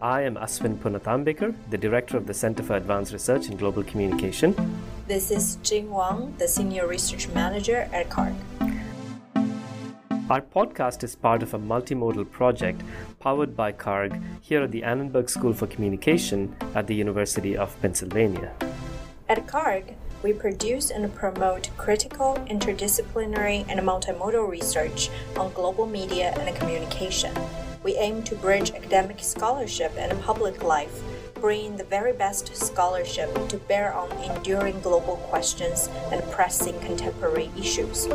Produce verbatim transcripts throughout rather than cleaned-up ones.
I am Aswin Punathambekar, the Director of the Center for Advanced Research in Global Communication. This is Jing Wang, the Senior Research Manager at C A R C. Our podcast is part of a multimodal project powered by C A R G here at the Annenberg School for Communication at the University of Pennsylvania. At C A R G, we produce and promote critical, interdisciplinary, and multimodal research on global media and communication. We aim to bridge academic scholarship and public life, bringing the very best scholarship to bear on enduring global questions and pressing contemporary issues.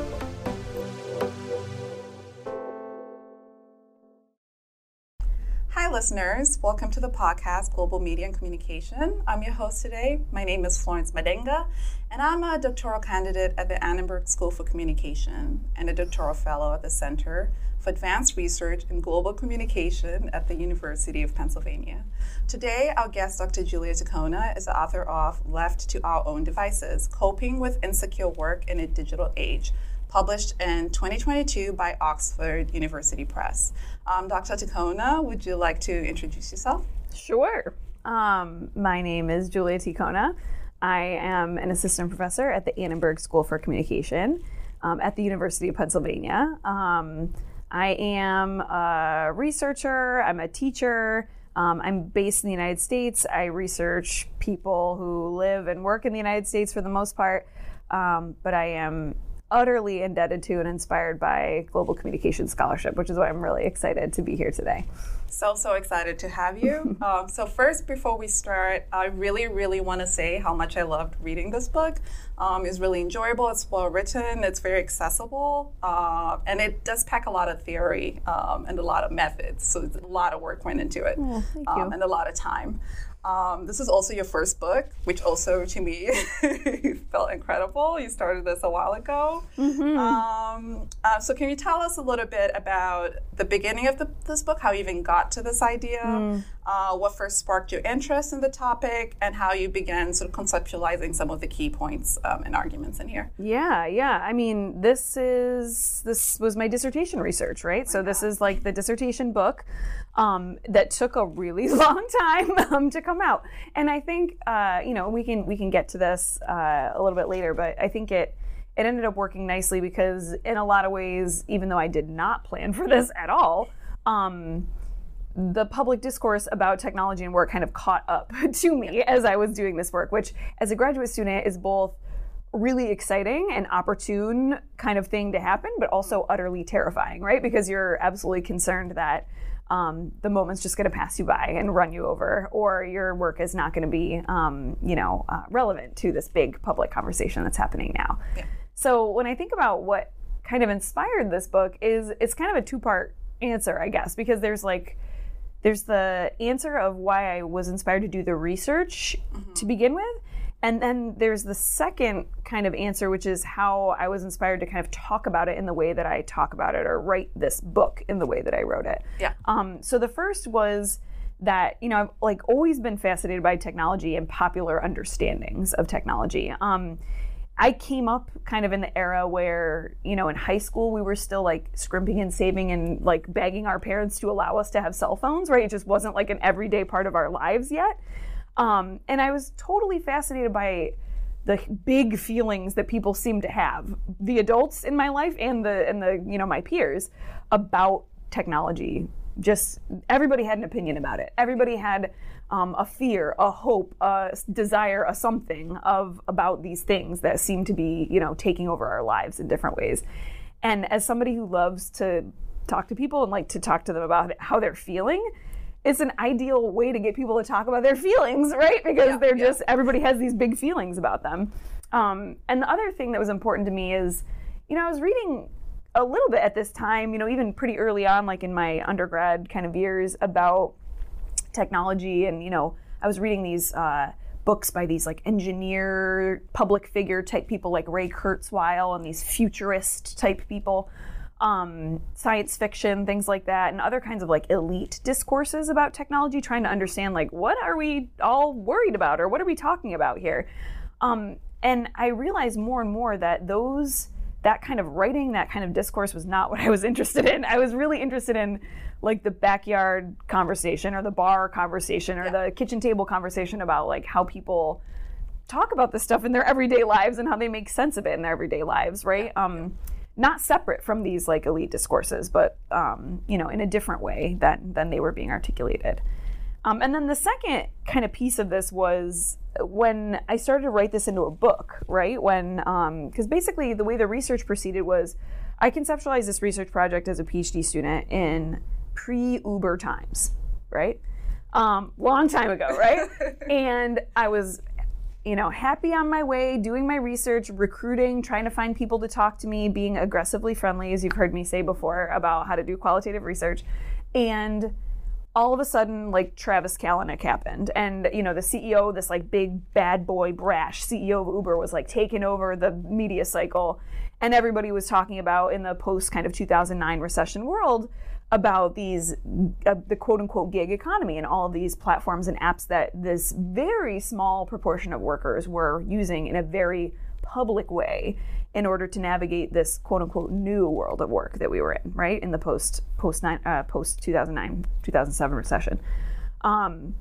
Listeners, welcome to the podcast Global Media and Communication. I'm your host today. My name is Florence Madenga, and I'm a doctoral candidate at the Annenberg School for Communication and a doctoral fellow at the Center for Advanced Research in Global Communication at the University of Pennsylvania. Today, our guest, Doctor Julia Ticona, is the author of Left to Our Own Devices, Coping with Insecure Work in a Digital Age, published in twenty twenty-two by Oxford University Press. Um, Doctor Ticona, would you like to introduce yourself? Sure. Um, my name is Julia Ticona. I am an assistant professor at the Annenberg School for Communication um, at the University of Pennsylvania. Um, I am a researcher, I'm a teacher, um, I'm based in the United States. I research people who live and work in the United States for the most part, um, but I am utterly indebted to and inspired by global communication scholarship, which is why I'm really excited to be here today. So, so excited to have you. um, so first, before we start, I really, really want to say how much I loved reading this book. Um, it's really enjoyable, it's well written, it's very accessible, uh, and it does pack a lot of theory um, and a lot of methods. So a lot of work went into it, oh, thank you. Um, and a lot of time. Um, this is also your first book, which also to me felt incredible. You started this a while ago. Mm-hmm. Um, uh, so can you tell us a little bit about the beginning of the, this book, how you even got to this idea, mm. uh, what first sparked your interest in the topic, and how you began sort of conceptualizing some of the key points um, and arguments in here? Yeah, yeah. I mean, this is this was my dissertation research, right? Oh, so yeah. This is like the dissertation book um, that took a really long time um, to come out. And I think, uh, you know, we can we can get to this uh, a little bit later, but I think it, it ended up working nicely because in a lot of ways, even though I did not plan for this at all, um, the public discourse about technology and work kind of caught up to me as I was doing this work, which as a graduate student is both really exciting and opportune kind of thing to happen, but also utterly terrifying, right? Because you're absolutely concerned that Um, the moment's just going to pass you by and run you over, or your work is not going to be, um, you know, uh, relevant to this big public conversation that's happening now. Yeah. So when I think about what kind of inspired this book, is it's kind of a two-part answer, I guess, because there's like there's the answer of why I was inspired to do the research mm-hmm. to begin with, And then there's the second kind of answer, which is how I was inspired to kind of talk about it in the way that I talk about it, or write this book in the way that I wrote it. Yeah. Um, so the first was that, you know, I've like always been fascinated by technology and popular understandings of technology. Um, I came up kind of in the era where, you know, in high school, we were still like scrimping and saving and like begging our parents to allow us to have cell phones, right? It just wasn't like an everyday part of our lives yet. Um, and I was totally fascinated by the big feelings that people seem to have, the adults in my life and the and the you know my peers, about technology. Just everybody had an opinion about it. Everybody had um, a fear, a hope, a desire, a something of about these things that seem to be you know taking over our lives in different ways. And as somebody who loves to talk to people and like to talk to them about how they're feeling, it's an ideal way to get people to talk about their feelings, right? Because yeah, they're yeah. just, everybody has these big feelings about them. Um, and the other thing that was important to me is, you know, I was reading a little bit at this time, you know, even pretty early on, like in my undergrad kind of years, about technology. And, you know, I was reading these uh, books by these like engineer, public figure type people like Ray Kurzweil and these futurist type people. Um, science fiction, things like that, and other kinds of like elite discourses about technology, trying to understand like what are we all worried about, or what are we talking about here? Um, and I realized more and more that those that kind of writing, that kind of discourse was not what I was interested in. I was really interested in like the backyard conversation, or the bar conversation, or yeah. the kitchen table conversation about like how people talk about this stuff in their everyday lives and how they make sense of it in their everyday lives, right? Yeah. Um, yeah. Not separate from these like elite discourses, but um, you know, in a different way than than they were being articulated. Um, and then the second kind of piece of this was when I started to write this into a book, right? When because um, basically the way the research proceeded was, I conceptualized this research project as a PhD student in pre-Uber times, right? Um, long time ago, right? And I was, you know, happy on my way, doing my research, recruiting, trying to find people to talk to me, being aggressively friendly, as you've heard me say before about how to do qualitative research. And all of a sudden, like, Travis Kalanick happened. And, you know, the C E O, this, like, big bad boy, brash C E O of Uber was, like, taking over the media cycle. And everybody was talking about, in the post kind of two thousand nine recession world, about these, uh, the quote-unquote gig economy and all of these platforms and apps that this very small proportion of workers were using in a very public way in order to navigate this quote-unquote new world of work that we were in, right, in the post, post, nine, uh, post two thousand nine, two thousand seven recession. Um,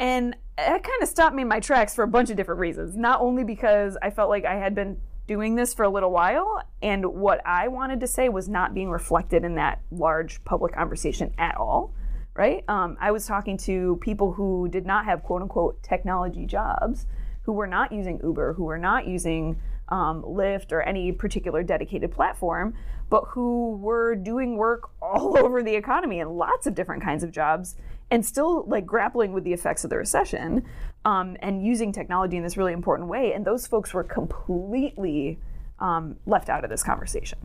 and that kind of stopped me in my tracks for a bunch of different reasons, not only because I felt like I had been doing this for a little while, and what I wanted to say was not being reflected in that large public conversation at all, right? Um, I was talking to people who did not have quote-unquote technology jobs, who were not using Uber, who were not using um, Lyft or any particular dedicated platform, but who were doing work all over the economy in lots of different kinds of jobs, and still like grappling with the effects of the recession, um, and using technology in this really important way. And those folks were completely um, left out of this conversation.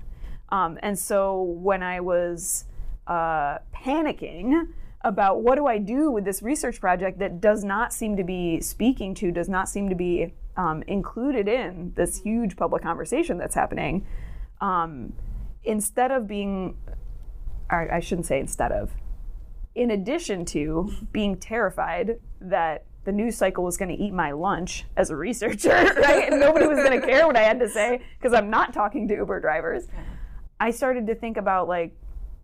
Um, and so when I was uh, panicking about what do I do with this research project that does not seem to be speaking to, does not seem to be um, included in this huge public conversation that's happening, um, instead of being, or I shouldn't say instead of, in addition to being terrified that the news cycle was going to eat my lunch as a researcher, right? And nobody was going to care what I had to say because I'm not talking to Uber drivers. I started to think about, like,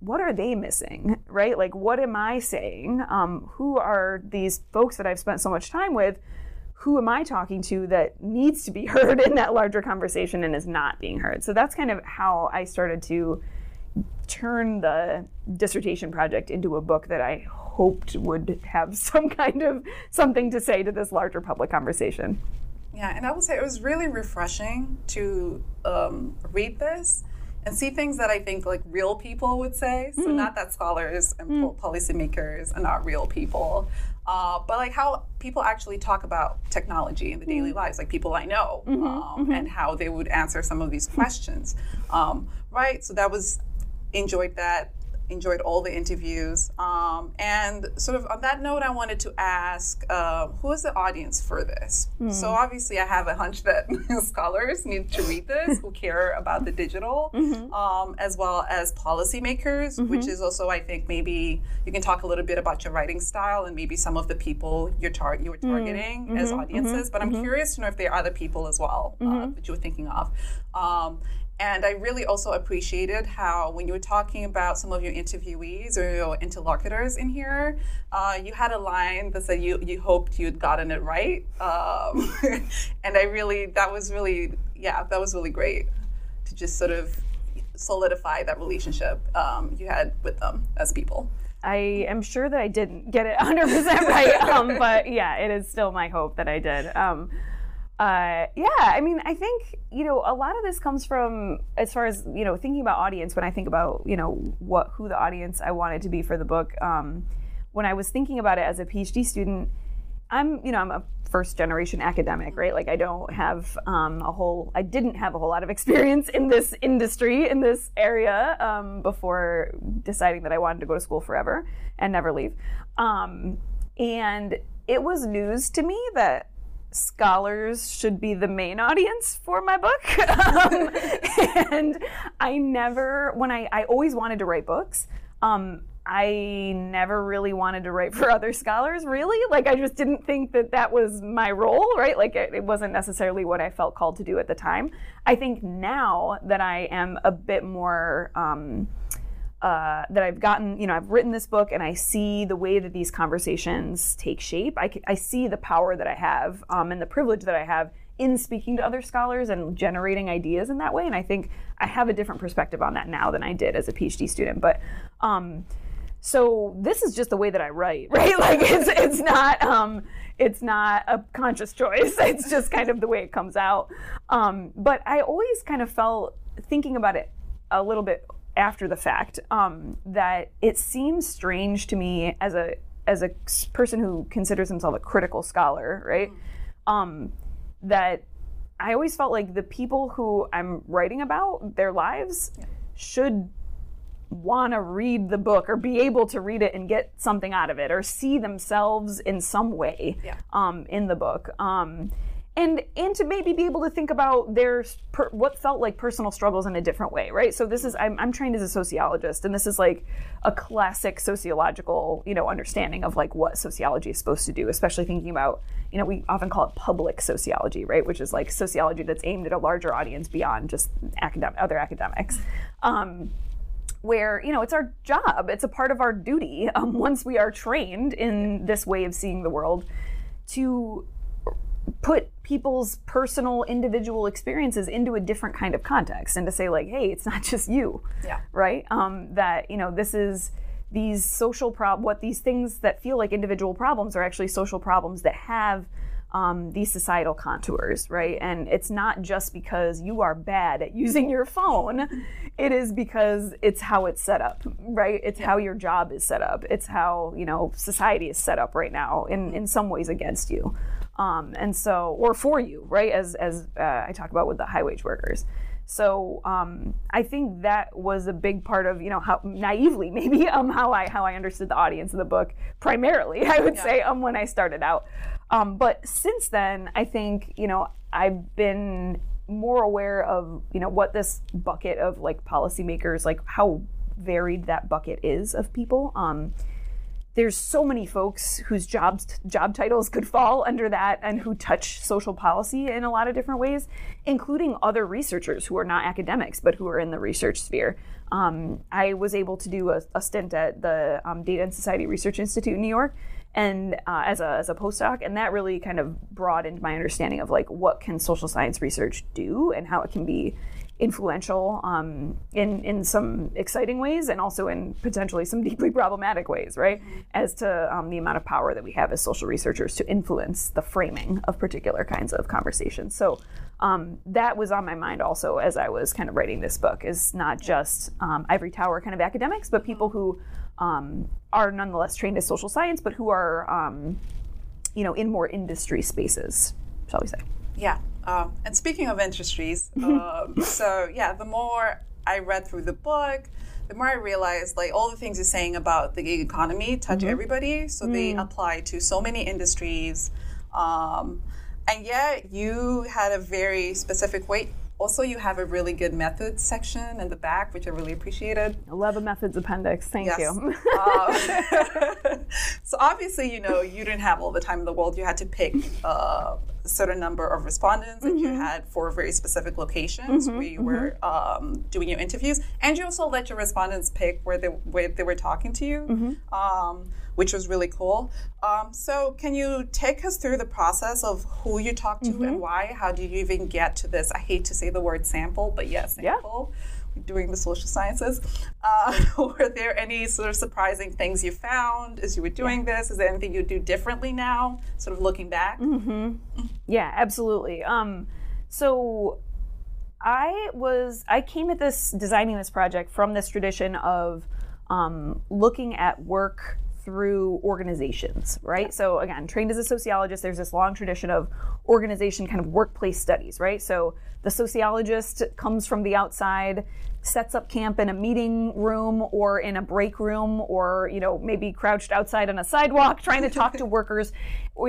what are they missing, right? Like, what am I saying? Um, who are these folks that I've spent so much time with? Who am I talking to that needs to be heard in that larger conversation and is not being heard? So that's kind of how I started to turn the dissertation project into a book that I hoped would have some kind of something to say to this larger public conversation. Yeah, and I would say it was really refreshing to um, read this and see things that I think like real people would say. So mm-hmm. not that scholars and mm-hmm. policymakers are not real people, uh, but like how people actually talk about technology in the mm-hmm. daily lives, like people I know, mm-hmm. Um, mm-hmm. and how they would answer some of these questions, um, right? So that was enjoyed that enjoyed all the interviews. Um, and sort of on that note, I wanted to ask, uh, who is the audience for this? Mm. So obviously, I have a hunch that scholars need to read this, who care about the digital, mm-hmm. um, as well as policymakers, mm-hmm. which is also, I think, maybe you can talk a little bit about your writing style and maybe some of the people you're tar- you were targeting mm-hmm. as audiences. Mm-hmm. But I'm mm-hmm. curious to know if there are other people as well uh, mm-hmm. that you were thinking of. Um, And I really also appreciated how when you were talking about some of your interviewees or your interlocutors in here, uh, you had a line that said you, you hoped you'd gotten it right. Um, and I really, that was really, yeah, that was really great to just sort of solidify that relationship um, you had with them as people. I am sure that I didn't get it one hundred percent right, um, but yeah, it is still my hope that I did. Um, Uh, yeah, I mean, I think, you know, a lot of this comes from, as far as, you know, thinking about audience, when I think about, you know, what who the audience I wanted to be for the book, um, when I was thinking about it as a PhD student, I'm, you know, I'm a first generation academic, right? Like I don't have um, a whole, I didn't have a whole lot of experience in this industry, in this area, um, before deciding that I wanted to go to school forever and never leave. Um, and it was news to me that scholars should be the main audience for my book. um, and I never, when I, I always wanted to write books, um, I never really wanted to write for other scholars, really. Like, I just didn't think that that was my role, right? Like, it, it wasn't necessarily what I felt called to do at the time. I think now that I am a bit more, um, Uh, that I've gotten, you know, I've written this book and I see the way that these conversations take shape. I, I see the power that I have um, and the privilege that I have in speaking to other scholars and generating ideas in that way. And I think I have a different perspective on that now than I did as a PhD student. But um, so this is just the way that I write, right? Like it's it's not um, it's not a conscious choice. It's just kind of the way it comes out. Um, but I always kind of felt, thinking about it a little bit after the fact, um, that it seems strange to me as a as a person who considers himself a critical scholar, right? Mm. Um, that I always felt like the people who I'm writing about, their lives, yeah. should want to read the book or be able to read it and get something out of it or see themselves in some way yeah. um, in the book. Um, And and to maybe be able to think about their per, what felt like personal struggles in a different way, right? So this is, I'm I'm trained as a sociologist, and this is like a classic sociological, you know, understanding of like what sociology is supposed to do, especially thinking about, you know, we often call it public sociology, right? Which is like sociology that's aimed at a larger audience beyond just academic, other academics. Um, where, you know, it's our job, it's a part of our duty, um, once we are trained in this way of seeing the world, to put people's personal individual experiences into a different kind of context and to say like, hey, it's not just you, yeah. right? Um, that, you know, this is these social prob, what these things that feel like individual problems are actually social problems that have um, these societal contours, right? And it's not just because you are bad at using your phone, it is because it's how it's set up, right? It's yeah. how your job is set up. It's how, you know, society is set up right now in, in some ways against you. Um, and so, or for you, right, as as uh, I talk about with the high wage workers. So um, I think that was a big part of, you know, how naively maybe um, how I how I understood the audience of the book primarily, I would yeah. say, um, when I started out. Um, but since then, I think, you know, I've been more aware of, you know, what this bucket of like policymakers, like how varied that bucket is of people. Um, There's so many folks whose jobs, job titles could fall under that and who touch social policy in a lot of different ways, including other researchers who are not academics, but who are in the research sphere. Um, I was able to do a, a stint at the um, Data and Society Research Institute in New York and uh, as, a, as a postdoc, and that really kind of broadened my understanding of like what can social science research do and how it can be influential um, in in some exciting ways and also in potentially some deeply problematic ways, right? As to um, the amount of power that we have as social researchers to influence the framing of particular kinds of conversations. So um, that was on my mind also as I was kind of writing this book, is not just um, ivory tower kind of academics, but people who um, are nonetheless trained as social science, but who are, um, you know, in more industry spaces, shall we say. Yeah. Uh, and speaking of industries, um, so yeah, the more I read through the book, the more I realized, like, all the things you're saying about the gig economy touch mm-hmm. everybody. So mm. they apply to so many industries. Um, and yet you had a very specific way. Also, you have a really good methods section in the back, which I really appreciated. I love a methods appendix. Thank yes. you. um, so obviously, you know, you didn't have all the time in the world. You had to pick uh, a certain number of respondents mm-hmm. that you had for very specific locations mm-hmm. where you mm-hmm. were um, doing your interviews. And you also let your respondents pick where they, where they were talking to you, mm-hmm. um, which was really cool. Um, so can you take us through the process of who you talked to mm-hmm. and why? How did you even get to this? I hate to say the word sample, but yes, yeah, sample. We're doing the social sciences. Uh, were there any sort of surprising things you found as you were doing yeah. this? Is there anything you do differently now, sort of looking back? Mm-hmm. Yeah, absolutely. Um, so I was, I came at this, designing this project from this tradition of um, looking at work through organizations, right? Yeah. So again, trained as a sociologist, there's this long tradition of organization kind of workplace studies, right? So the sociologist comes from the outside, sets up camp in a meeting room or in a break room, or, you know, maybe crouched outside on a sidewalk trying to talk to workers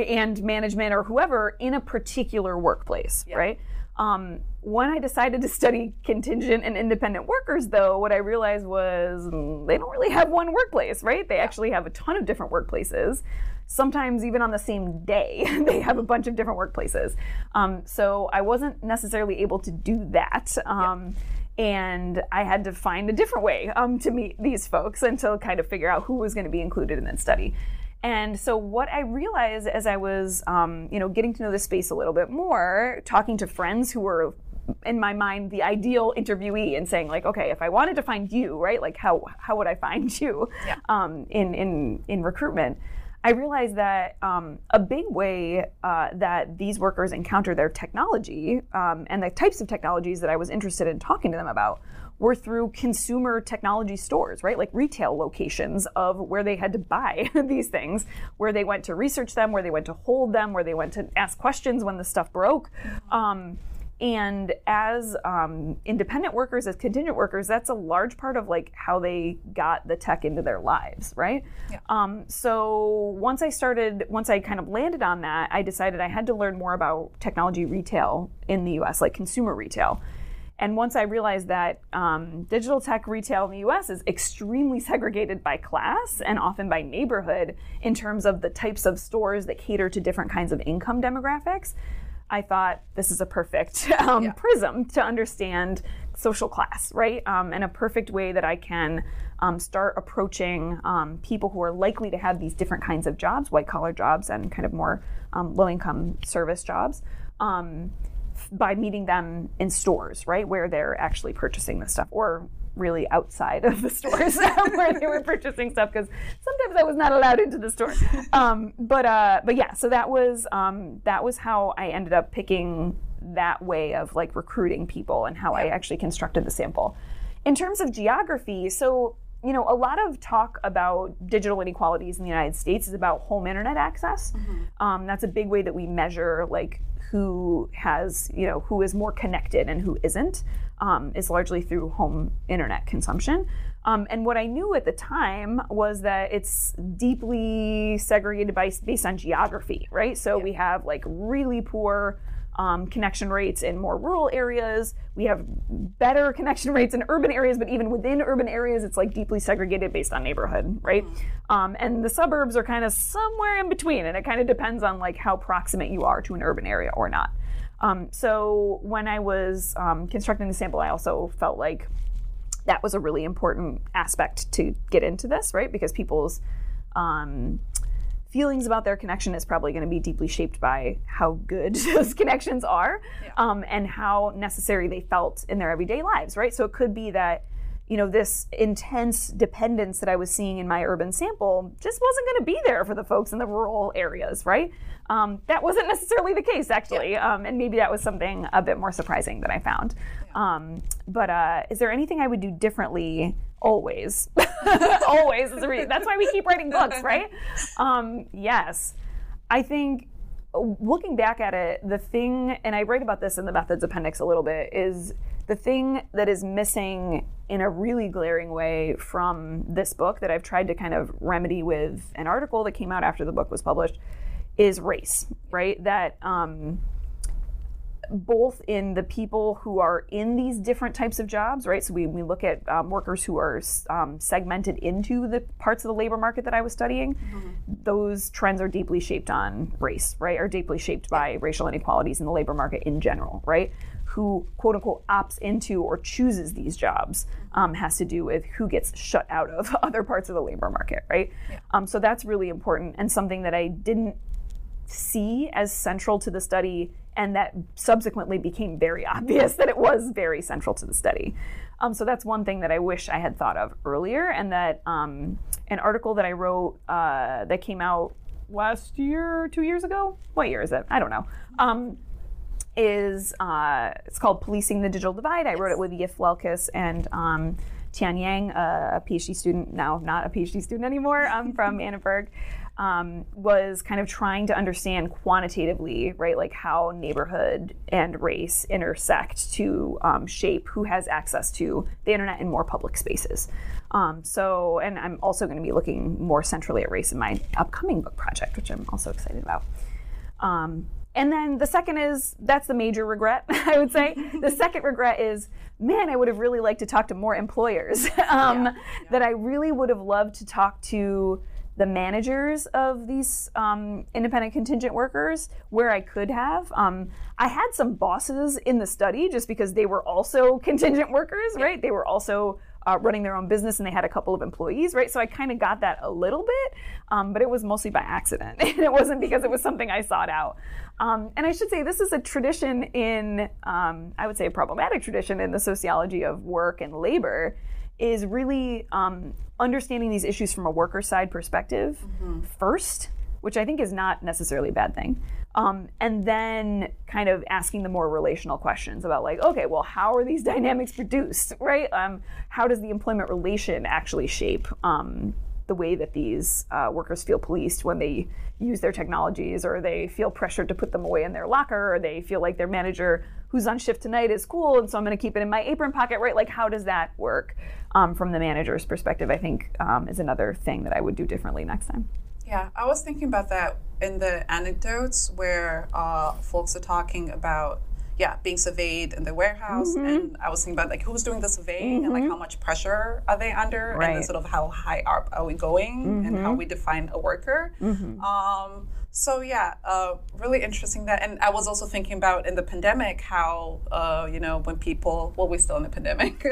and management or whoever in a particular workplace, yeah. right? Um, when I decided to study contingent and independent workers, though, what I realized was they don't really have one workplace, right? They actually have a ton of different workplaces. Sometimes even on the same day, they have a bunch of different workplaces. Um, so I wasn't necessarily able to do that. Um, yeah. And I had to find a different way um, to meet these folks and to kind of figure out who was going to be included in that study. And so what I realized as I was, um, you know, getting to know this space a little bit more, talking to friends who were, in my mind, the ideal interviewee, and saying, like, okay, if I wanted to find you, right, like, how how would I find you yeah. um, in, in, in recruitment? I realized that um, a big way uh, that these workers encounter their technology um, and the types of technologies that I was interested in talking to them about were through consumer technology stores, right? Like retail locations of where they had to buy these things, where they went to research them, where they went to hold them, where they went to ask questions when the stuff broke. Um, and as um, independent workers, as contingent workers, that's a large part of like how they got the tech into their lives, right? Yeah. Um, so once I started, once I kind of landed on that, I decided I had to learn more about technology retail in the U S, like consumer retail. And once I realized that um, digital tech retail in the U S is extremely segregated by class and often by neighborhood in terms of the types of stores that cater to different kinds of income demographics, I thought this is a perfect um, yeah. prism to understand social class, right? Um, and a perfect way that I can um, start approaching um, people who are likely to have these different kinds of jobs, white-collar jobs and kind of more um, low-income service jobs. Um, by meeting them in stores, right, where they're actually purchasing this stuff, or really outside of the stores where they were purchasing stuff, because sometimes I was not allowed into the store. Um, but uh, but yeah, so that was um, that was how I ended up picking that way of like recruiting people and how yeah. I actually constructed the sample. In terms of geography, so you know, a lot of talk about digital inequalities in the United States is about home internet access. Mm-hmm. Um, that's a big way that we measure like who has, you know, who is more connected and who isn't, um, is largely through home internet consumption. Um, and what I knew at the time was that it's deeply segregated by, based on geography, right? So yeah. we have like really poor Um, connection rates in more rural areas. We have better connection rates in urban areas, but even within urban areas, it's like deeply segregated based on neighborhood, right? Mm-hmm. Um, and the suburbs are kind of somewhere in between, and it kind of depends on like how proximate you are to an urban area or not. Um, so when I was um, constructing the sample, I also felt like that was a really important aspect to get into this, right? Because people's um, feelings about their connection is probably going to be deeply shaped by how good those connections are yeah. um, and how necessary they felt in their everyday lives, right? So it could be that, you know, this intense dependence that I was seeing in my urban sample just wasn't going to be there for the folks in the rural areas, right? Um, that wasn't necessarily the case, actually. Yeah. Um, and maybe that was something a bit more surprising that I found. Yeah. Um, but uh, is there anything I would do differently? Always. Always is a reason. That's why we keep writing books, right? Um, yes. I think looking back at it, the thing, and I write about this in the methods appendix a little bit, is The thing that is missing in a really glaring way from this book that I've tried to kind of remedy with an article that came out after the book was published is race, right? That um, both in the people who are in these different types of jobs, right? So we, we look at um, workers who are um, segmented into the parts of the labor market that I was studying. Mm-hmm. Those trends are deeply shaped on race, right? Are deeply shaped by racial inequalities in the labor market in general, right? Who, quote unquote, opts into or chooses these jobs um, has to do with who gets shut out of other parts of the labor market, right? Yeah. Um, so that's really important and something that I didn't see as central to the study, and that subsequently became very obvious that it was very central to the study. Um, so that's one thing that I wish I had thought of earlier, and that um, an article that I wrote uh, that came out last year, two years ago? What year is it? I don't know. Um, is uh, it's called Policing the Digital Divide. I yes. wrote it with Yif Welkis and um, Tian Yang, uh, a PhD student, now not a PhD student anymore, um, from Annenberg, um, was kind of trying to understand quantitatively, right, like how neighborhood and race intersect to um, shape who has access to the internet in more public spaces. Um, so, and I'm also going to be looking more centrally at race in my upcoming book project, which I'm also excited about. Um, And then the second is, that's the major regret, I would say. The second regret is, man, I would have really liked to talk to more employers. um, yeah, yeah. That I really would have loved to talk to the managers of these um, independent contingent workers where I could have. Um, I had some bosses in the study just because they were also contingent workers, right? They were also uh, running their own business and they had a couple of employees, right? So I kind of got that a little bit, um, but it was mostly by accident. And it wasn't because it was something I sought out. Um, and I should say this is a tradition in, um, I would say a problematic tradition in the sociology of work and labor, is really um, understanding these issues from a worker side perspective mm-hmm. first, which I think is not necessarily a bad thing. Um, and then kind of asking the more relational questions about like, okay, well, how are these dynamics produced, right? Um, how does the employment relation actually shape um, the way that these uh, workers feel policed when they use their technologies, or they feel pressured to put them away in their locker, or they feel like their manager who's on shift tonight is cool, and so I'm going to keep it in my apron pocket, right? Like, how does that work um, from the manager's perspective, I think um, is another thing that I would do differently next time. Yeah, I was thinking about that in the anecdotes where uh, folks are talking about yeah, being surveyed in the warehouse, mm-hmm. and I was thinking about like who's doing the surveying, mm-hmm. and like how much pressure are they under, right. and then sort of how high up are we going, mm-hmm. and how we define a worker. Mm-hmm. Um, so yeah, uh, really interesting that, and I was also thinking about in the pandemic how uh, you know when people, well, we're still in the pandemic,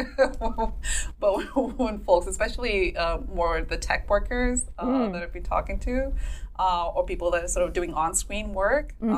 but when folks, especially uh, more the tech workers uh, mm. that I've been talking to, uh, or people that are sort of doing on-screen work. Mm-hmm.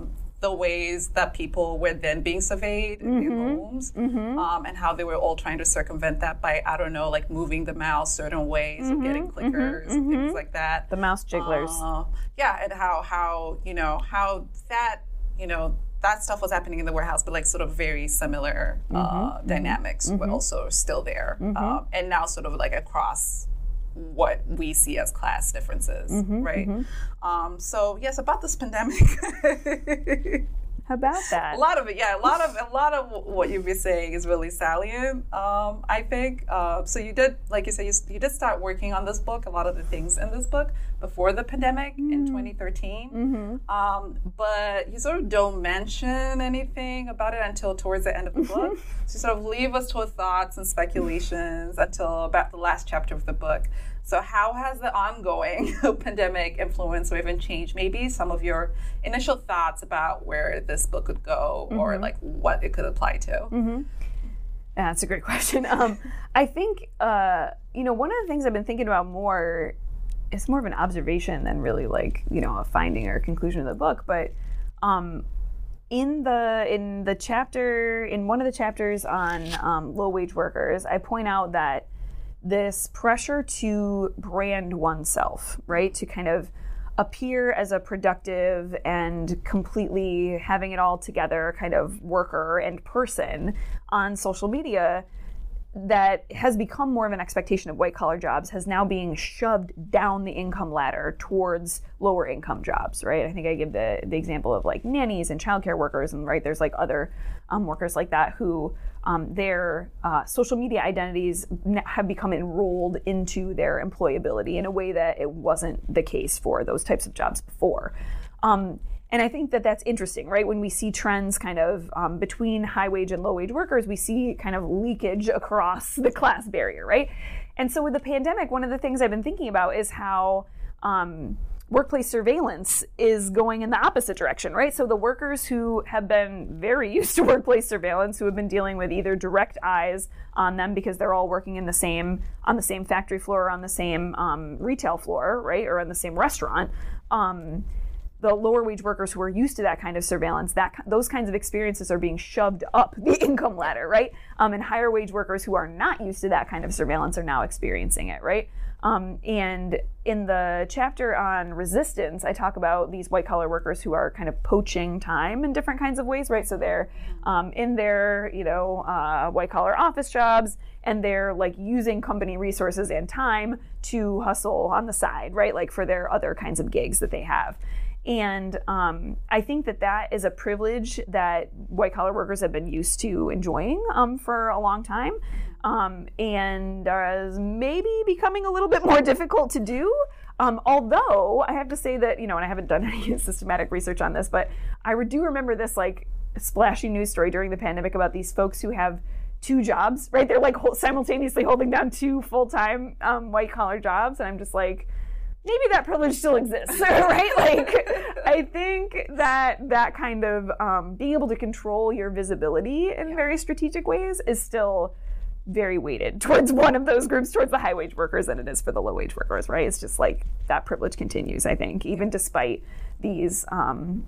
Um, the ways that people were then being surveyed in mm-hmm. their homes, mm-hmm. um, and how they were all trying to circumvent that by, I don't know, like moving the mouse certain ways, mm-hmm. or getting clickers, mm-hmm. and things like that. The mouse jigglers. Uh, yeah, and how, how, you know, how that, you know, that stuff was happening in the warehouse, but like sort of very similar mm-hmm. uh, mm-hmm. dynamics mm-hmm. were also still there. Mm-hmm. Um, and now sort of like across what we see as class differences, mm-hmm, right? Mm-hmm. Um, so yes, about this pandemic. How about that? A lot of it, yeah. A lot of a lot of what you've been saying is really salient, um, I think. Uh, so you did, like you said, you, you did start working on this book, a lot of the things in this book, before the pandemic mm. in twenty thirteen. Mm-hmm. Um, but you sort of don't mention anything about it until towards the end of the book. So you sort of leave us with thoughts and speculations until about the last chapter of the book. So how has the ongoing pandemic influenced or even changed maybe some of your initial thoughts about where this book could go, mm-hmm. or like what it could apply to? Mm-hmm. Yeah, that's a great question. Um, I think, uh, you know, one of the things I've been thinking about more, it's more of an observation than really like, you know, a finding or a conclusion of the book, but um, in the in the chapter, in one of the chapters on um, low-wage workers, I point out that this pressure to brand oneself, right? To kind of appear as a productive and completely having it all together kind of worker and person on social media that has become more of an expectation of white-collar jobs has now being shoved down the income ladder towards lower-income jobs, right? I think I give the, the example of like nannies and childcare workers, and right, there's like other um, workers like that who um, their uh, social media identities have become enrolled into their employability in a way that it wasn't the case for those types of jobs before. Um, And I think that that's interesting, right? When we see trends kind of um, between high wage and low wage workers, we see kind of leakage across the class barrier, right? And so with the pandemic, one of the things I've been thinking about is how um, workplace surveillance is going in the opposite direction, right? So the workers who have been very used to workplace surveillance, who have been dealing with either direct eyes on them because they're all working in the same on the same factory floor, or on the same um, retail floor, right, or on the same restaurant. Um, The lower wage workers who are used to that kind of surveillance, that those kinds of experiences are being shoved up the income ladder, right? Um, and higher wage workers who are not used to that kind of surveillance are now experiencing it, right? Um, and in the chapter on resistance, I talk about these white collar workers who are kind of poaching time in different kinds of ways, right? So they're um, in their, you know, uh, white collar office jobs, and they're like using company resources and time to hustle on the side, right? Like for their other kinds of gigs that they have. And um, I think that that is a privilege that white-collar workers have been used to enjoying um, for a long time, um, and uh, is maybe becoming a little bit more difficult to do. Um, although I have to say that, you know, and I haven't done any systematic research on this, but I do remember this like splashy news story during the pandemic about these folks who have two jobs, right? They're like simultaneously holding down two full-time um, white-collar jobs, and I'm just like, maybe that privilege still exists, right? Like, I think that that kind of um, being able to control your visibility in yeah. very strategic ways is still very weighted towards one of those groups, towards the high wage workers, than it is for the low wage workers, right? It's just like that privilege continues, I think, even despite these um,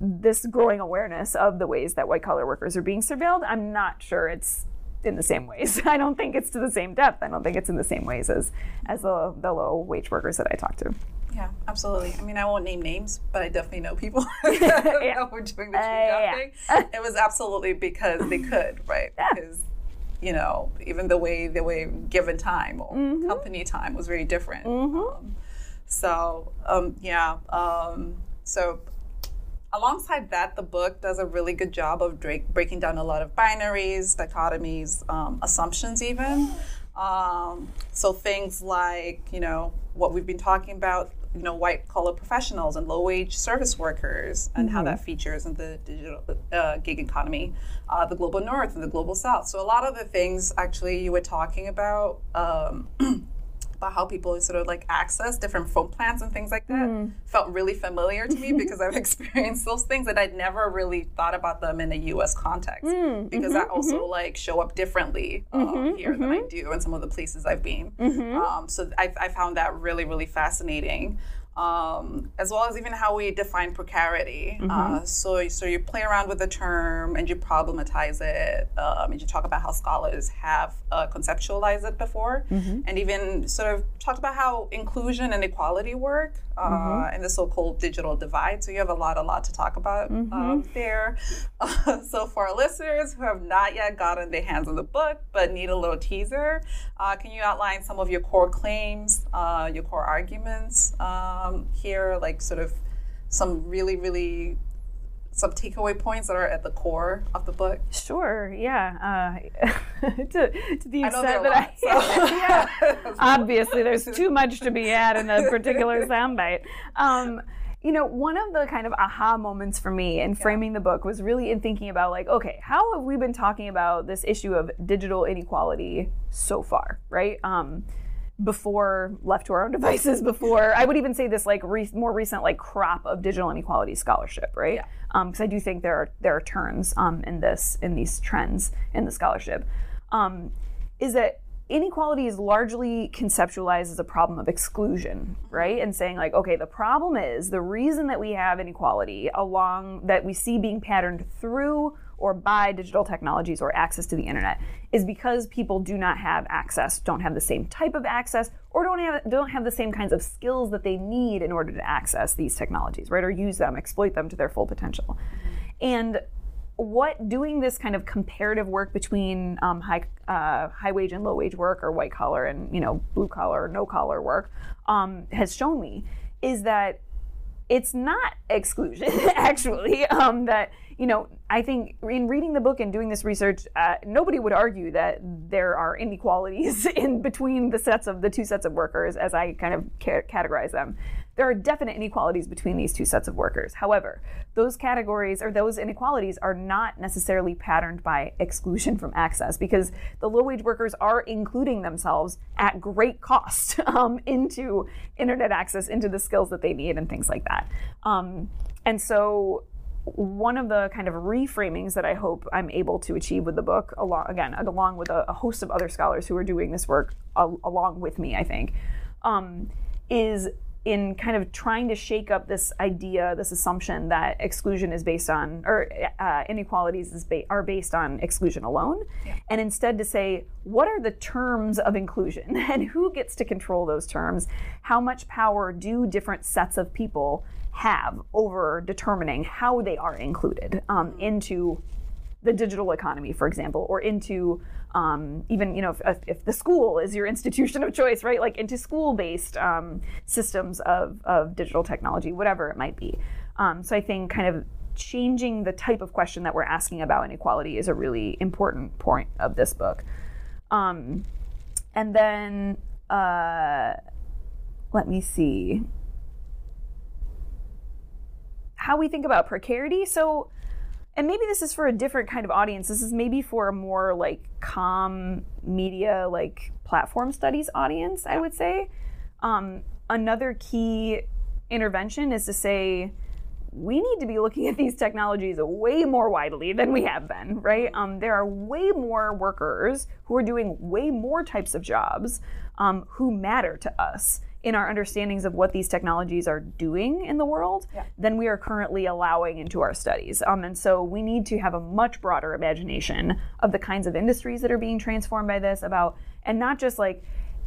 this growing awareness of the ways that white collar workers are being surveilled. I'm not sure it's in the same ways. I don't think it's to the same depth. I don't think it's in the same ways as as the, the low wage workers that I talk to. Yeah, absolutely. I mean, I won't name names, but I definitely know people that yeah. were doing the uh, yeah. thing. It was absolutely because they could, right? Yeah. Because, you know, even the way they were given time or mm-hmm. company time was very different. Mm-hmm. Um, so, um, yeah. Um, so, alongside that, the book does a really good job of breaking down a lot of binaries, dichotomies, um, assumptions even. Um, so things like, you know, what we've been talking about, you know, white-collar professionals and low-wage service workers and mm-hmm. how that features in the digital uh, gig economy, uh, the global north and the global south. So a lot of the things actually you were talking about, um, about how people sort of like access different phone plans and things like that mm. felt really familiar to me because I've experienced those things that I'd never really thought about them in a U S context mm. because mm-hmm, I also mm-hmm. like show up differently uh, mm-hmm, here mm-hmm. than I do in some of the places I've been. Mm-hmm. Um, so I, I found that really, really fascinating. Um, as well as even how we define precarity. Mm-hmm. Uh, so, so you play around with the term and you problematize it, um, and you talk about how scholars have uh, conceptualized it before, mm-hmm. and even sort of talked about how inclusion and equality work uh, mm-hmm. in the so-called digital divide. So you have a lot, a lot to talk about mm-hmm. um, there. Uh, so for our listeners who have not yet gotten their hands on the book but need a little teaser, uh, can you outline some of your core claims, uh, your core arguments? Um, Um, here, like sort of some really, really some takeaway points that are at the core of the book. Sure, yeah. Uh, to, to the extent that I, lot, so. yeah. Obviously, there's too much to be had in a particular soundbite. Um, You know, one of the kind of aha moments for me in framing yeah. the book was really in thinking about like, okay, how have we been talking about this issue of digital inequality so far, right? Um, before Left to Our Own Devices, before I would even say this like re- more recent like crop of digital inequality scholarship, right? Yeah. Um, because I do think there are there are turns um, in this in these trends in the scholarship, um, is that inequality is largely conceptualized as a problem of exclusion, right? And saying like, okay, the problem is the reason that we have inequality along that we see being patterned through or by digital technologies or access to the internet is because people do not have access, don't have the same type of access, or don't have don't have the same kinds of skills that they need in order to access these technologies, right? Or use them, exploit them to their full potential. And what doing this kind of comparative work between um, high uh, high wage and low wage work, or white collar and you know blue collar or no collar work, um, has shown me is that it's not exclusion actually. Um, that you know I think in reading the book and doing this research, uh, nobody would argue that there are inequalities in between the sets of the two sets of workers as I kind of ca- categorize them. There are definite inequalities between these two sets of workers. However, those categories or those inequalities are not necessarily patterned by exclusion from access, because the low-wage workers are including themselves at great cost um, into internet access, into the skills that they need and things like that. Um, and so one of the kind of reframings that I hope I'm able to achieve with the book, along, again, along with a, a host of other scholars who are doing this work al- along with me, I think, um, is in kind of trying to shake up this idea, this assumption that exclusion is based on, or uh, inequalities is ba- are based on exclusion alone, yeah. and instead to say, what are the terms of inclusion? And who gets to control those terms? How much power do different sets of people have over determining how they are included um, into the digital economy, for example, or into um, even, you know, if, if the school is your institution of choice, right? Like into school-based um, systems of, of digital technology, whatever it might be. Um, so I think kind of changing the type of question that we're asking about inequality is a really important point of this book. Um, and then, uh, let me see. How we think about precarity. So, and maybe this is for a different kind of audience. This is maybe for a more like comm media, like platform studies audience, I would say. Um, another key intervention is to say, we need to be looking at these technologies way more widely than we have been, right? Um, there are way more workers who are doing way more types of jobs um, who matter to us in our understandings of what these technologies are doing in the world, yeah. than we are currently allowing into our studies. Um, and so we need to have a much broader imagination of the kinds of industries that are being transformed by this, about, and not just like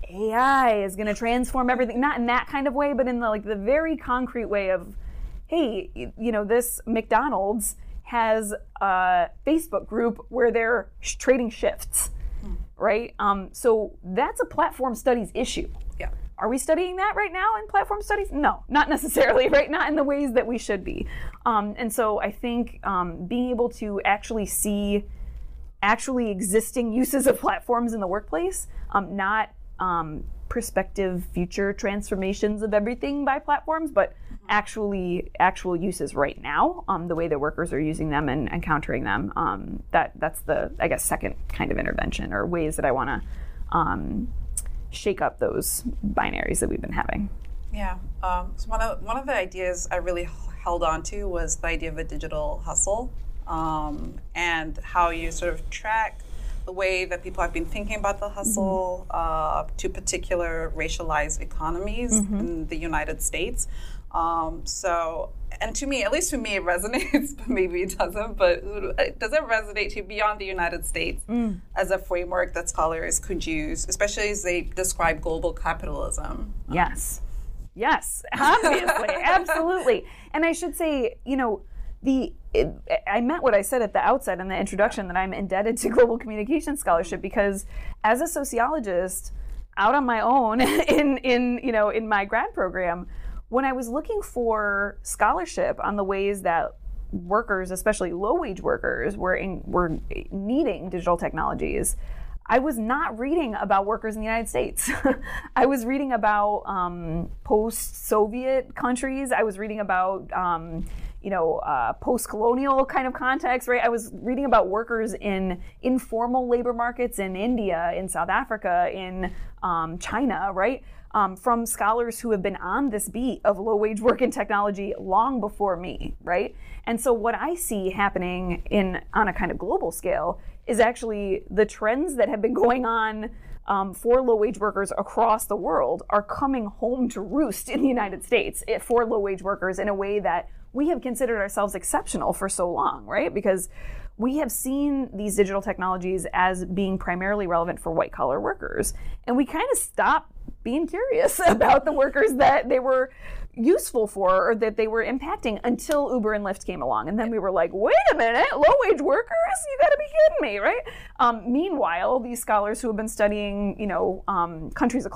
A I is gonna transform everything, not in that kind of way, but in the, like the very concrete way of, hey, you know, this McDonald's has a Facebook group where they're sh- trading shifts, mm. right? Um, so that's a platform studies issue. Yeah. Are we studying that right now in platform studies? No, not necessarily, right? Not in the ways that we should be. Um, and so I think um, being able to actually see actually existing uses of platforms in the workplace, um, not um, prospective future transformations of everything by platforms, but mm-hmm. actually actual uses right now, um, the way that workers are using them and encountering them. Um, that that's the, I guess, second kind of intervention, or ways that I want to um, shake up those binaries that we've been having. Yeah, um, so one of one of the ideas I really h- held on to was the idea of a digital hustle, um, and how you sort of track the way that people have been thinking about the hustle mm-hmm. uh, to particular racialized economies mm-hmm. in the United States. Um, so, and to me, at least to me, it resonates, but maybe it doesn't, but it doesn't resonate to beyond the United States mm. as a framework that scholars could use, especially as they describe global capitalism. Yes, um, yes, obviously, absolutely. And I should say, you know, the it, I meant what I said at the outset in the introduction, that I'm indebted to global communication scholarship, because as a sociologist, out on my own in, in you know, in my grad program, when I was looking for scholarship on the ways that workers, especially low-wage workers, were in, were needing digital technologies, I was not reading about workers in the United States. I was reading about um, post-Soviet countries. I was reading about um, you know uh, post-colonial kind of contexts, right? I was reading about workers in informal labor markets in India, in South Africa, in um, China, right? Um, from scholars who have been on this beat of low-wage work and technology long before me, right? And so what I see happening in on a kind of global scale is actually the trends that have been going on um, for low-wage workers across the world are coming home to roost in the United States for low-wage workers in a way that we have considered ourselves exceptional for so long, right? Because we have seen these digital technologies as being primarily relevant for white-collar workers, and we kind of stopped being curious about the workers that they were useful for or that they were impacting until Uber and Lyft came along. And then we were like, wait a minute, low-wage workers? You gotta be kidding me, right? Um, meanwhile, these scholars who have been studying, you know, um, countries,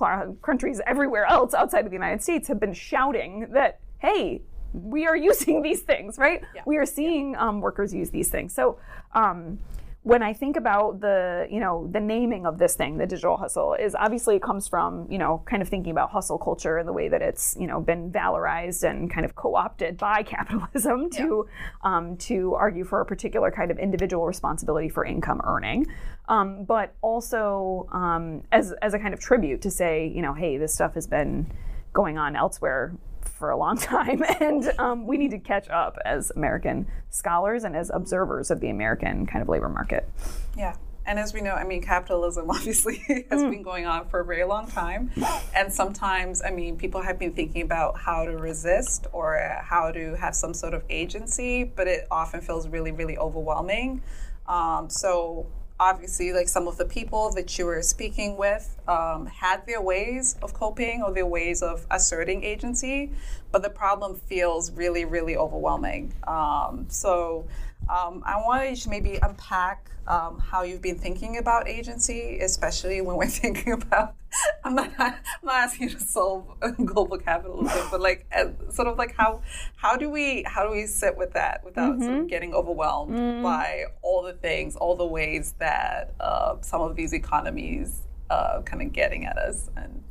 countries everywhere else outside of the United States have been shouting that, hey, we are using these things, right? Yeah. We are seeing yeah. um, workers use these things. So um, when I think about the, you know, the naming of this thing, the digital hustle, is obviously it comes from, you know, kind of thinking about hustle culture and the way that it's, you know, been valorized and kind of co-opted by capitalism to yeah. um, to argue for a particular kind of individual responsibility for income earning. Um, but also um, as as a kind of tribute to say, you know, hey, this stuff has been going on elsewhere for a long time, and um, we need to catch up as American scholars and as observers of the American kind of labor market. Yeah, and as we know, I mean, capitalism obviously has mm. been going on for a very long time, and sometimes, I mean, people have been thinking about how to resist or how to have some sort of agency, but it often feels really, really overwhelming. Um, so obviously, like some of the people that you were speaking with um, had their ways of coping or their ways of asserting agency, but the problem feels really, really overwhelming. Um, so um, I wanted to maybe unpack um, how you've been thinking about agency, especially when we're thinking about, I'm not, I'm not asking you to solve global capitalism, but like as, sort of like how how do we how do we sit with that without mm-hmm. sort of getting overwhelmed mm. by all the things, all the ways that that uh, some of these economies uh, kind of getting at us and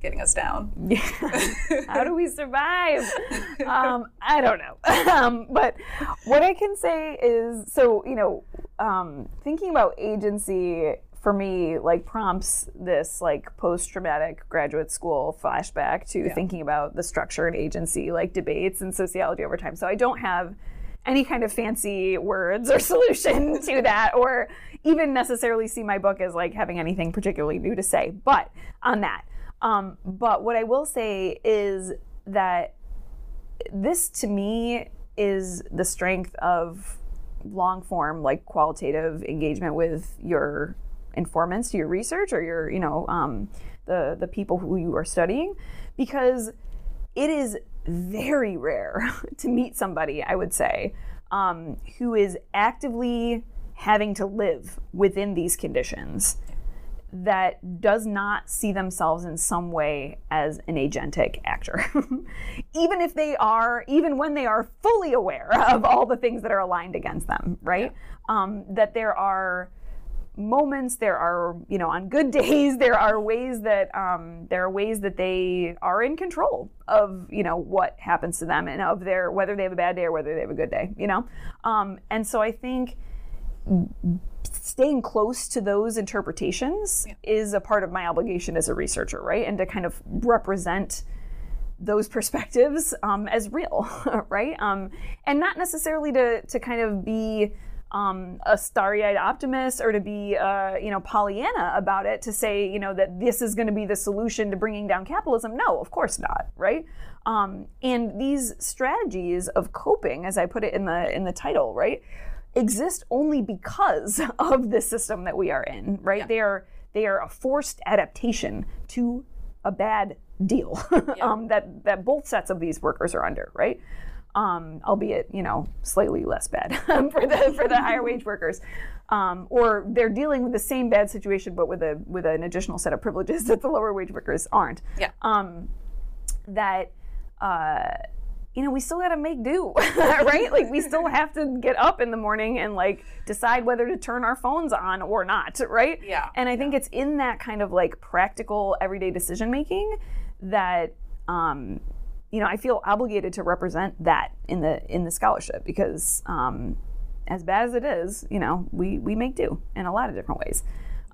getting us down. Yeah. How do we survive? Um, I don't know. um, but what I can say is, so, you know, um, thinking about agency for me, like, prompts this, like, post-traumatic graduate school flashback to yeah. thinking about the structure and agency, like, debates in sociology over time. So I don't have any kind of fancy words or solution to that, or even necessarily see my book as like having anything particularly new to say, but on that. Um, but what I will say is that this to me is the strength of long form, like qualitative engagement with your informants, your research, or your, you know, um, the, the people who you are studying, because it is very rare to meet somebody, I would say, um, who is actively having to live within these conditions that does not see themselves in some way as an agentic actor. Even if they are, even when they are fully aware of all the things that are aligned against them, right? Yeah. Um, that there are moments, there are, you know, on good days, there are ways that um, there are ways that they are in control of, you know, what happens to them and of their, whether they have a bad day or whether they have a good day, you know? Um, and so I think staying close to those interpretations yeah. is a part of my obligation as a researcher, right? And to kind of represent those perspectives um, as real, right? Um, and not necessarily to to kind of be Um, a starry-eyed optimist, or to be, uh, you know, Pollyanna about it, to say, you know, that this is going to be the solution to bringing down capitalism. No, of course not, right? Um, and these strategies of coping, as I put it in the in the title, right, exist only because of the system that we are in, right? Yeah. They are they are a forced adaptation to a bad deal yeah. um, that that both sets of these workers are under, right? Um, albeit, you know, slightly less bad for the for the higher wage workers, um, or they're dealing with the same bad situation but with a with an additional set of privileges that the lower wage workers aren't. Yeah. Um, that, uh, you know, we still got to make do, right? Like we still have to get up in the morning and like decide whether to turn our phones on or not, right? Yeah. And I think yeah. it's in that kind of like practical everyday decision making that. Um, You know, I feel obligated to represent that in the in the scholarship because, um, as bad as it is, you know, we, we make do in a lot of different ways,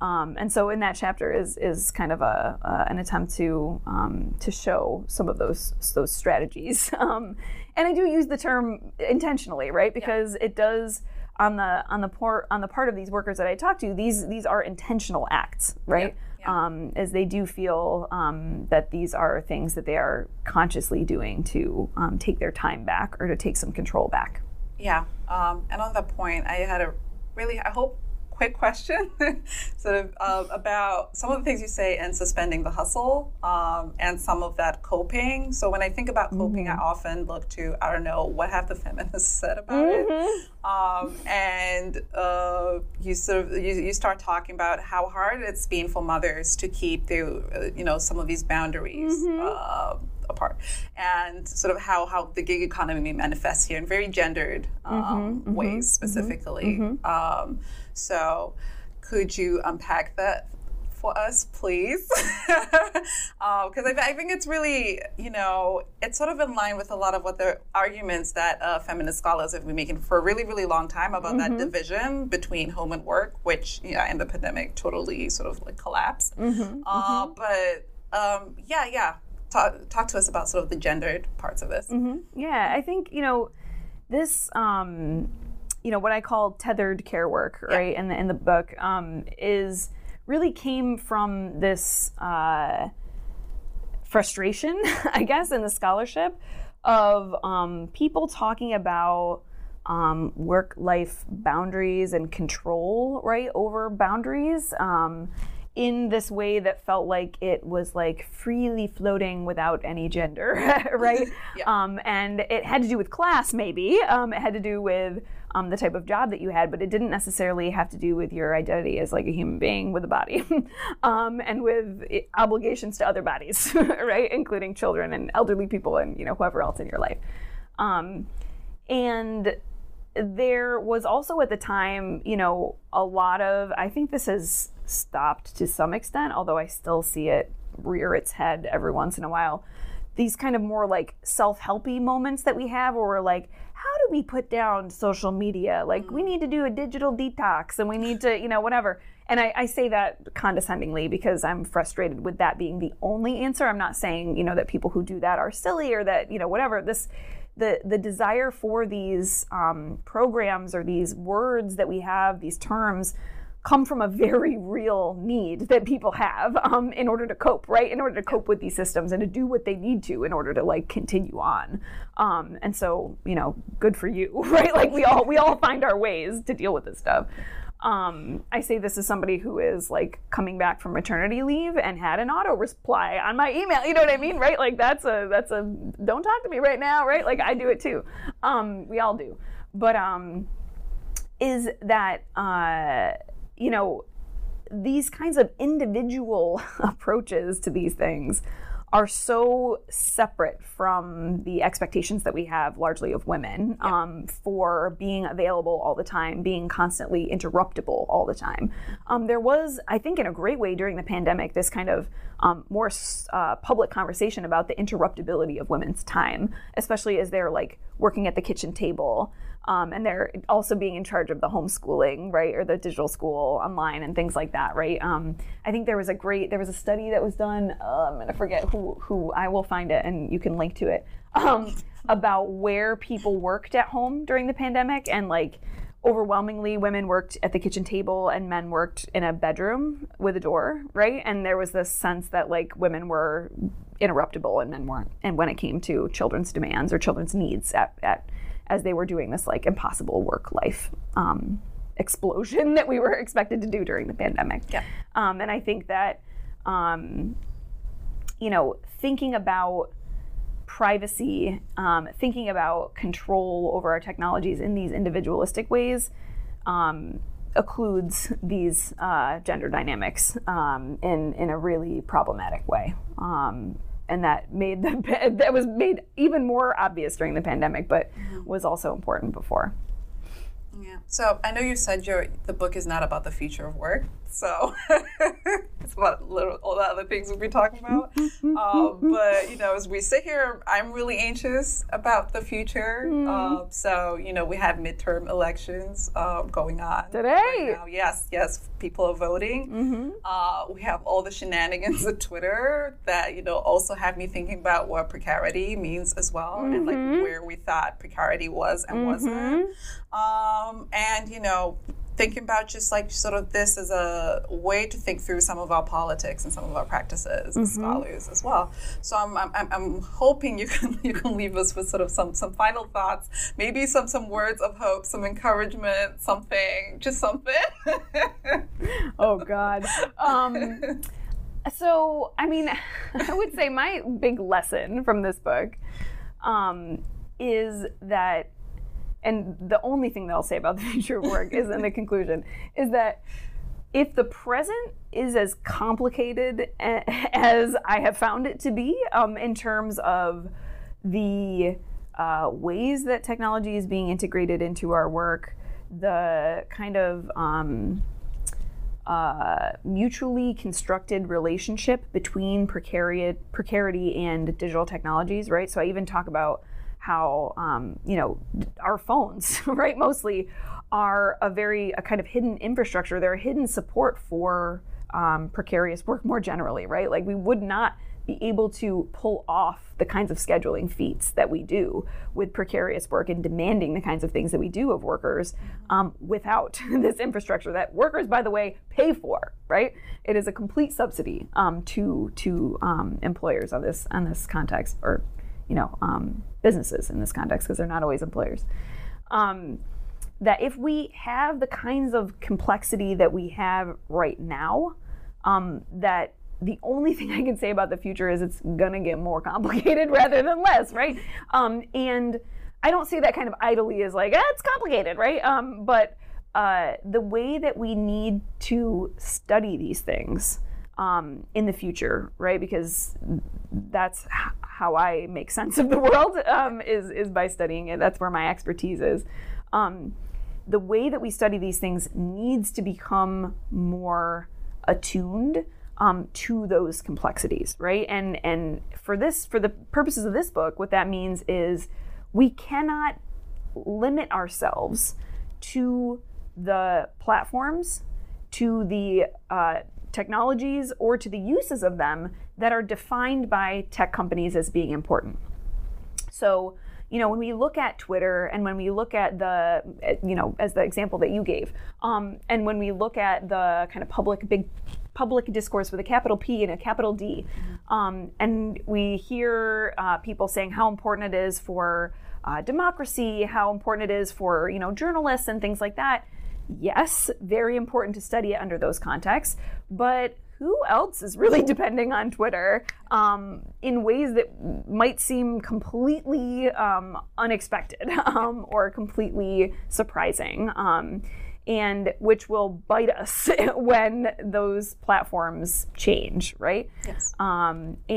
um, and so in that chapter is is kind of a uh, an attempt to um, to show some of those those strategies, um, and I do use the term intentionally, right? Because yeah. it does on the on the part on the part of these workers that I talk to, these these are intentional acts, right? Yeah. Yeah. Um, as they do feel um, that these are things that they are consciously doing to um, take their time back or to take some control back. Yeah, um, and on that point, I had a really, I hope, quick question sort of uh, about some of the things you say in Suspending the Hustle um, and some of that coping. So when I think about coping, mm-hmm. I often look to, I don't know, what have the feminists said about mm-hmm. it? Um, and uh, you sort of you, you start talking about how hard it's been for mothers to keep the, uh, you know, some of these boundaries. Mm-hmm. Uh, apart, and sort of how, how the gig economy manifests here in very gendered um, mm-hmm, ways mm-hmm, specifically. Mm-hmm. Um, so could you unpack that for us, please? Because um, I, I think it's really, you know, it's sort of in line with a lot of what the arguments that uh, feminist scholars have been making for a really, really long time about mm-hmm. that division between home and work, which, you know, in the pandemic totally sort of like collapsed. Mm-hmm, uh, mm-hmm. But um, yeah, yeah. Talk, talk to us about sort of the gendered parts of this. Mm-hmm. Yeah, I think, you know, this, um, you know, what I call tethered care work, right, yeah. in, the, in the book, um, is really came from this uh, frustration, I guess, in the scholarship of um, people talking about um, work-life boundaries and control, right, over boundaries. Um, in this way that felt like it was like freely floating without any gender, right? Yeah. Um, and it had to do with class, maybe. Um, it had to do with um, the type of job that you had, but it didn't necessarily have to do with your identity as like a human being with a body um, and with obligations to other bodies, right? Including children and elderly people and, you know, whoever else in your life. Um, and there was also at the time, you know, a lot of, I think this is, stopped to some extent, although I still see it rear its head every once in a while. These kind of more like self-helpy moments that we have where we're like, how do we put down social media? Like mm-hmm. we need to do a digital detox and we need to, you know, whatever. And I, I say that condescendingly because I'm frustrated with that being the only answer. I'm not saying, you know, that people who do that are silly or that, you know, whatever. This the the desire for these um, programs or these words that we have, these terms, come from a very real need that people have um, in order to cope, right? In order to cope with these systems and to do what they need to in order to like continue on. Um, and so, you know, good for you, right? Like we all we all find our ways to deal with this stuff. Um, I say this as somebody who is like coming back from maternity leave and had an auto reply on my email, you know what I mean, right? Like that's a, that's a, don't talk to me right now, right? Like I do it too. Um, we all do. But um, is that, uh, you know, these kinds of individual approaches to these things are so separate from the expectations that we have largely of women yeah. um, for being available all the time, being constantly interruptible all the time. Um, there was, I think in a great way during the pandemic, this kind of um, more uh, public conversation about the interruptibility of women's time, especially as they're like working at the kitchen table um, and they're also being in charge of the homeschooling, right? Or the digital school online and things like that, right? Um, I think there was a great, there was a study that was done, uh, I'm gonna forget who Who, who I will find it and you can link to it um, about where people worked at home during the pandemic, and like overwhelmingly women worked at the kitchen table and men worked in a bedroom with a door, right? And there was this sense that like women were interruptible and men weren't, and when it came to children's demands or children's needs at, at as they were doing this like impossible work life um, explosion that we were expected to do during the pandemic. Yeah. Um, and I think that um, you know, thinking about privacy, um, thinking about control over our technologies in these individualistic ways um, occludes these uh, gender dynamics um, in, in a really problematic way. Um, and that made the, that was made even more obvious during the pandemic, but was also important before. Yeah. So I know you said your the book is not about the future of work, so it's about little, all the other things we'll be talking about. Um, but you know, as we sit here, I'm really anxious about the future. Mm. Um, so you know, we have midterm elections um, going on today. Right now. Yes, yes, people are voting. Mm-hmm. Uh, we have all the shenanigans of Twitter that you know also have me thinking about what precarity means as well, mm-hmm. and like where we thought precarity was and mm-hmm. wasn't. Um, and, you know, thinking about just like sort of this as a way to think through some of our politics and some of our practices mm-hmm. as values as well. So I'm, I'm I'm hoping you can you can leave us with sort of some some final thoughts, maybe some some words of hope, some encouragement, something, just something. Oh God. Um, so I mean, I would say my big lesson from this book um, is that. And the only thing that I'll say about the future of work is in the conclusion, is that if the present is as complicated a- as I have found it to be um, in terms of the uh, ways that technology is being integrated into our work, the kind of um, uh, mutually constructed relationship between precariat, precarity and digital technologies, right? So I even talk about how, um, you know, our phones, right, mostly are a very, a kind of hidden infrastructure. They're a hidden support for um, precarious work more generally, right? Like we would not be able to pull off the kinds of scheduling feats that we do with precarious work and demanding the kinds of things that we do of workers um, without this infrastructure that workers, by the way, pay for, right? It is a complete subsidy um, to to um, employers on this on this context, or you know, um, businesses in this context, because they're not always employers, um, that if we have the kinds of complexity that we have right now, um, that the only thing I can say about the future is it's gonna get more complicated rather than less, right? Um, and I don't say that kind of idly as like, ah, it's complicated, right? Um, but uh, the way that we need to study these things Um, in the future, right? Because that's h- how I make sense of the world um, is is by studying it. That's where my expertise is. Um, the way that we study these things needs to become more attuned um, to those complexities, right? And and for this, for the purposes of this book, what that means is we cannot limit ourselves to the platforms, to the uh, technologies or to the uses of them that are defined by tech companies as being important. So, you know, when we look at Twitter and when we look at the, you know, as the example that you gave, um, and when we look at the kind of public, big public discourse with a capital P and a capital D, mm-hmm. um, and we hear uh, people saying how important it is for uh, democracy, how important it is for, you know, journalists and things like that. Yes, very important to study it under those contexts, but who else is really depending on Twitter um, in ways that might seem completely um, unexpected um, or completely surprising, um, and which will bite us when those platforms change, right? Yes. Um,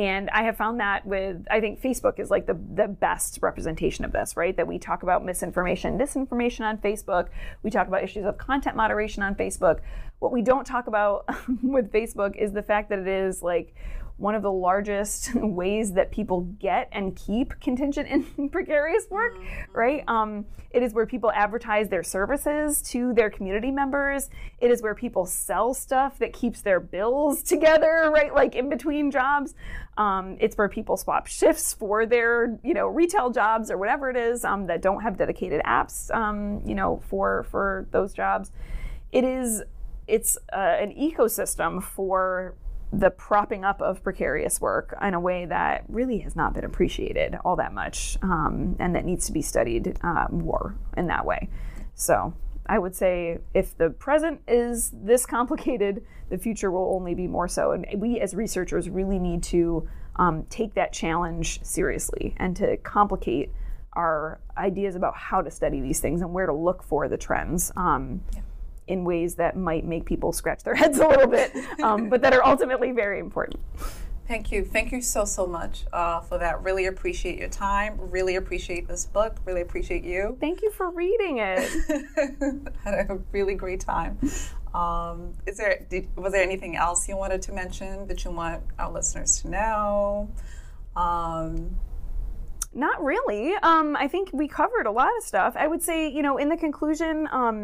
and I have found that with, I think Facebook is like the, the best representation of this, right? That we talk about misinformation, disinformation on Facebook. We talk about issues of content moderation on Facebook. What we don't talk about with Facebook is the fact that it is like one of the largest ways that people get and keep contingent and precarious work, mm-hmm. right? Um, it is where people advertise their services to their community members. It is where people sell stuff that keeps their bills together, right? Like in between jobs. Um, it's where people swap shifts for their, you know, retail jobs or whatever it is um, that don't have dedicated apps, um, you know, for for those jobs. It is, it's uh, an ecosystem for the propping up of precarious work in a way that really has not been appreciated all that much, um, and that needs to be studied uh, more in that way. So I would say if the present is this complicated, the future will only be more so. And we as researchers really need to um, take that challenge seriously and to complicate our ideas about how to study these things and where to look for the trends. Um, yeah. in ways that might make people scratch their heads a little bit, um, but that are ultimately very important. Thank you. Thank you so, so much uh, for that. Really appreciate your time. Really appreciate this book. Really appreciate you. Thank you for reading it. Had a really great time. Um, is there, did, was there anything else you wanted to mention that you want our listeners to know? Um, Not really. Um, I think we covered a lot of stuff. I would say, you know, in the conclusion, um,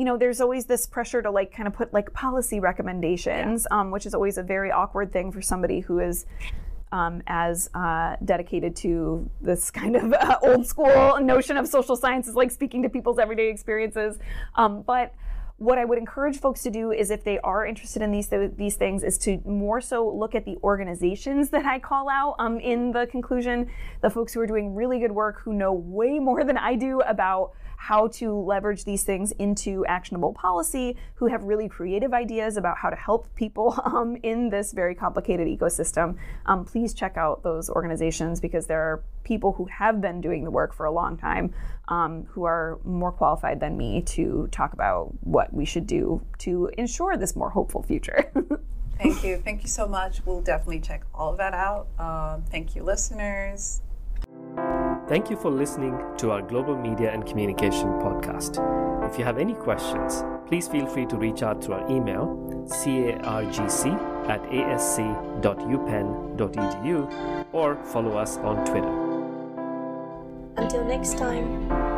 you know, there's always this pressure to like kind of put like policy recommendations, yeah. um, which is always a very awkward thing for somebody who is um, as uh, dedicated to this kind of uh, old school notion of social sciences, like speaking to people's everyday experiences. Um, but what I would encourage folks to do is, if they are interested in these th- these things, is to more so look at the organizations that I call out um, in the conclusion, the folks who are doing really good work, who know way more than I do about how to leverage these things into actionable policy, who have really creative ideas about how to help people um, in this very complicated ecosystem. Um, please check out those organizations, because there are people who have been doing the work for a long time um, who are more qualified than me to talk about what we should do to ensure this more hopeful future. Thank you. Thank you so much. We'll definitely check all of that out. Um, thank you, listeners. Thank you for listening to our Global Media and Communication podcast. If you have any questions, please feel free to reach out through our email, cargc at asc.upenn dot edu, or follow us on Twitter. Until next time.